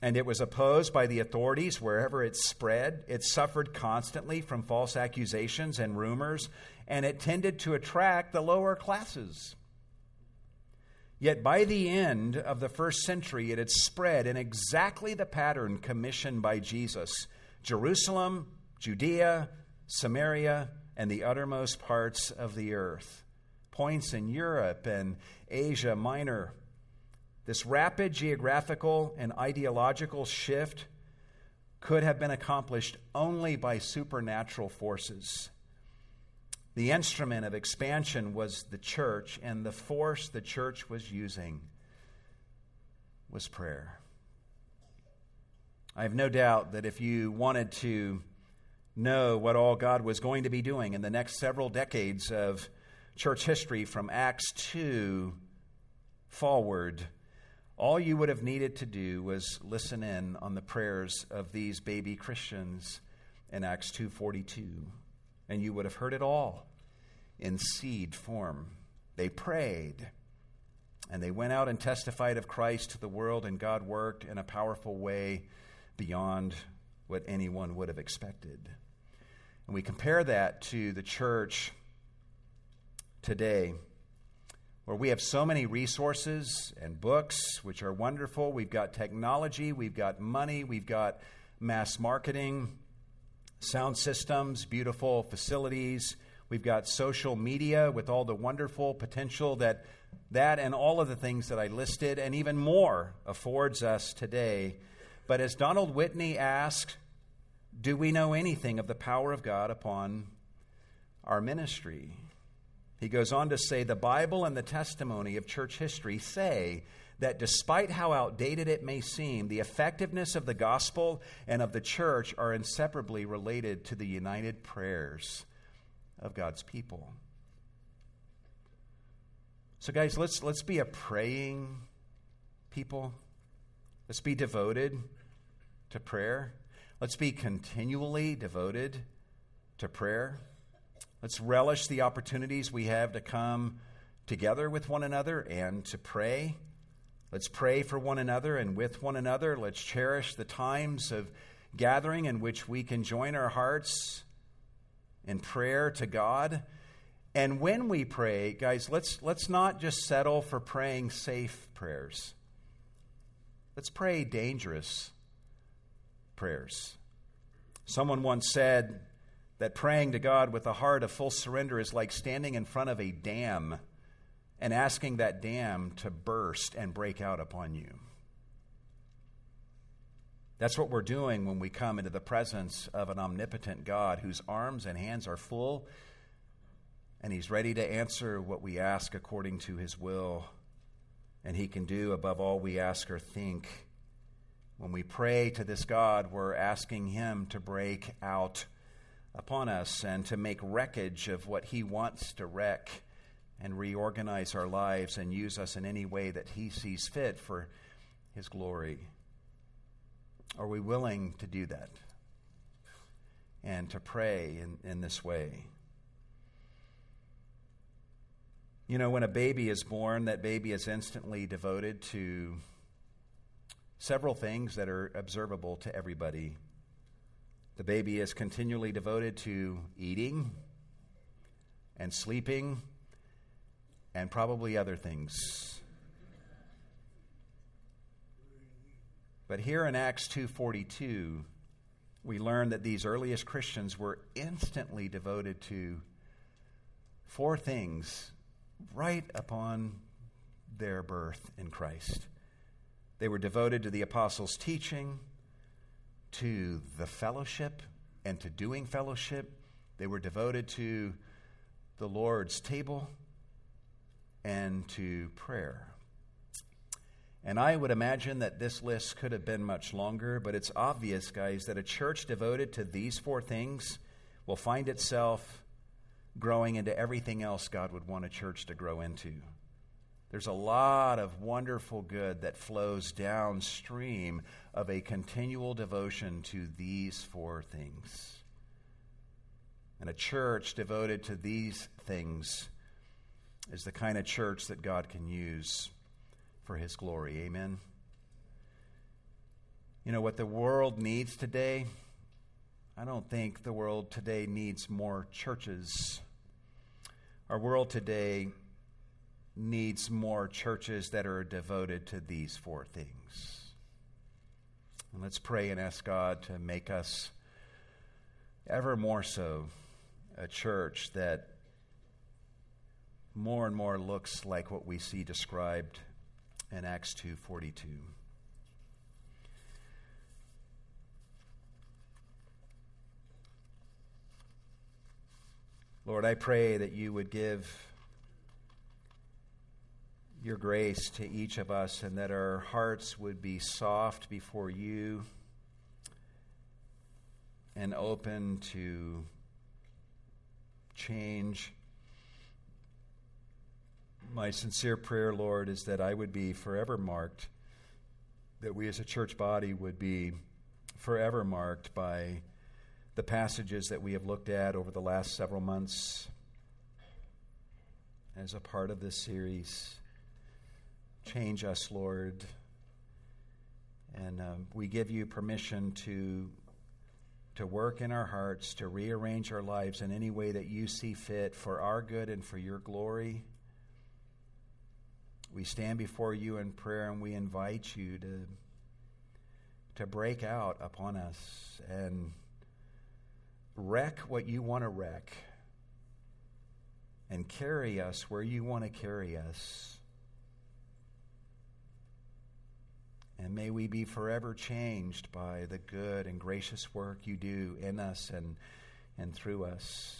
and it was opposed by the authorities wherever it spread. It suffered constantly from false accusations and rumors, and it tended to attract the lower classes. Yet by the end of the first century, it had spread in exactly the pattern commissioned by Jesus: Jerusalem, Judea, Samaria, and the uttermost parts of the earth. Points in Europe and Asia Minor. This rapid geographical and ideological shift could have been accomplished only by supernatural forces. The instrument of expansion was the church, and the force the church was using was prayer. I have no doubt that if you wanted to know what all God was going to be doing in the next several decades of church history from Acts 2 forward, all you would have needed to do was listen in on the prayers of these baby Christians in Acts 2:42, and you would have heard it all in seed form. They prayed, and they went out and testified of Christ to the world, and God worked in a powerful way beyond what anyone would have expected. And we compare that to the church today, where we have so many resources and books, which are wonderful. We've got technology, we've got money, we've got mass marketing, sound systems, beautiful facilities. We've got social media with all the wonderful potential that and all of the things that I listed and even more affords us today. But as Donald Whitney asked, do we know anything of the power of God upon our ministry? He goes on to say, the Bible and the testimony of church history say that despite how outdated it may seem, the effectiveness of the gospel and of the church are inseparably related to the united prayers of God's people. So guys, let's be a praying people. Let's be devoted to prayer. Let's be continually devoted to prayer. Let's relish the opportunities we have to come together with one another and to pray. Let's pray for one another and with one another. Let's cherish the times of gathering in which we can join our hearts in prayer to God. And when we pray, guys, let's not just settle for praying safe prayers. Let's pray dangerous prayers. Someone once said that praying to God with a heart of full surrender is like standing in front of a dam and asking that dam to burst and break out upon you. That's what we're doing when we come into the presence of an omnipotent God whose arms and hands are full, and he's ready to answer what we ask according to his will, and he can do above all we ask or think. When we pray to this God, we're asking him to break out upon us and to make wreckage of what he wants to wreck and reorganize our lives and use us in any way that he sees fit for his glory. Are we willing to do that and to pray in this way? You know, when a baby is born, that baby is instantly devoted to several things that are observable to everybody. The baby is continually devoted to eating and sleeping and probably other things. But here in Acts 2:42, we learn that these earliest Christians were instantly devoted to four things right upon their birth in Christ. They were devoted to the apostles' teaching, to the fellowship, and to doing fellowship. They were devoted to the Lord's table and to prayer. And I would imagine that this list could have been much longer, but it's obvious, guys, that a church devoted to these four things will find itself growing into everything else God would want a church to grow into. There's a lot of wonderful good that flows downstream of a continual devotion to these four things. And a church devoted to these things is the kind of church that God can use for his glory. Amen. You know, what the world needs today, I don't think the world today needs more churches. Our world today needs more churches that are devoted to these four things. And let's pray and ask God to make us ever more so a church that more and more looks like what we see described in Acts 2:42. Lord, I pray that you would give your grace to each of us, and that our hearts would be soft before you and open to change my sincere prayer, Lord, is that I would be forever marked, that we as a church body would be forever marked by the passages that we have looked at over the last several months as a part of this series. Change us, Lord. And we give you permission to work in our hearts, to rearrange our lives in any way that you see fit for our good and for your glory. We stand before you in prayer, and we invite you to break out upon us and wreck what you want to wreck and carry us where you want to carry us. And may we be forever changed by the good and gracious work you do in us and through us.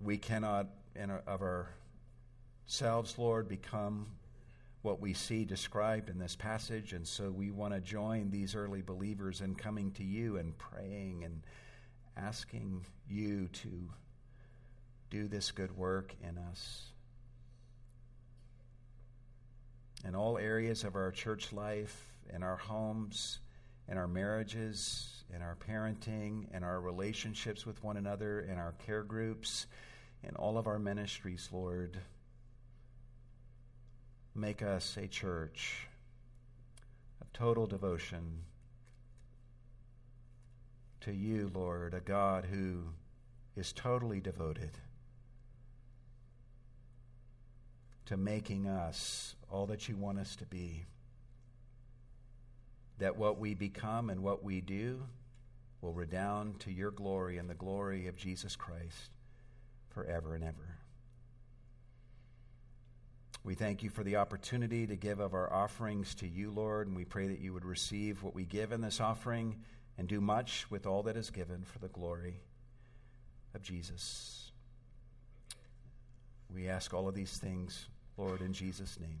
We cannot of ourselves, Lord, become what we see described in this passage, and so we want to join these early believers in coming to you and praying and asking you to do this good work in us. In all areas of our church life, in our homes, in our marriages, in our parenting, in our relationships with one another, in our care groups, in all of our ministries, Lord, make us a church of total devotion to you, Lord, a God who is totally devoted to making us all that you want us to be, that what we become and what we do will redound to your glory and the glory of Jesus Christ forever and ever. We thank you for the opportunity to give of our offerings to you, Lord, and we pray that you would receive what we give in this offering and do much with all that is given for the glory of Jesus. We ask all of these things, Lord, in Jesus' name.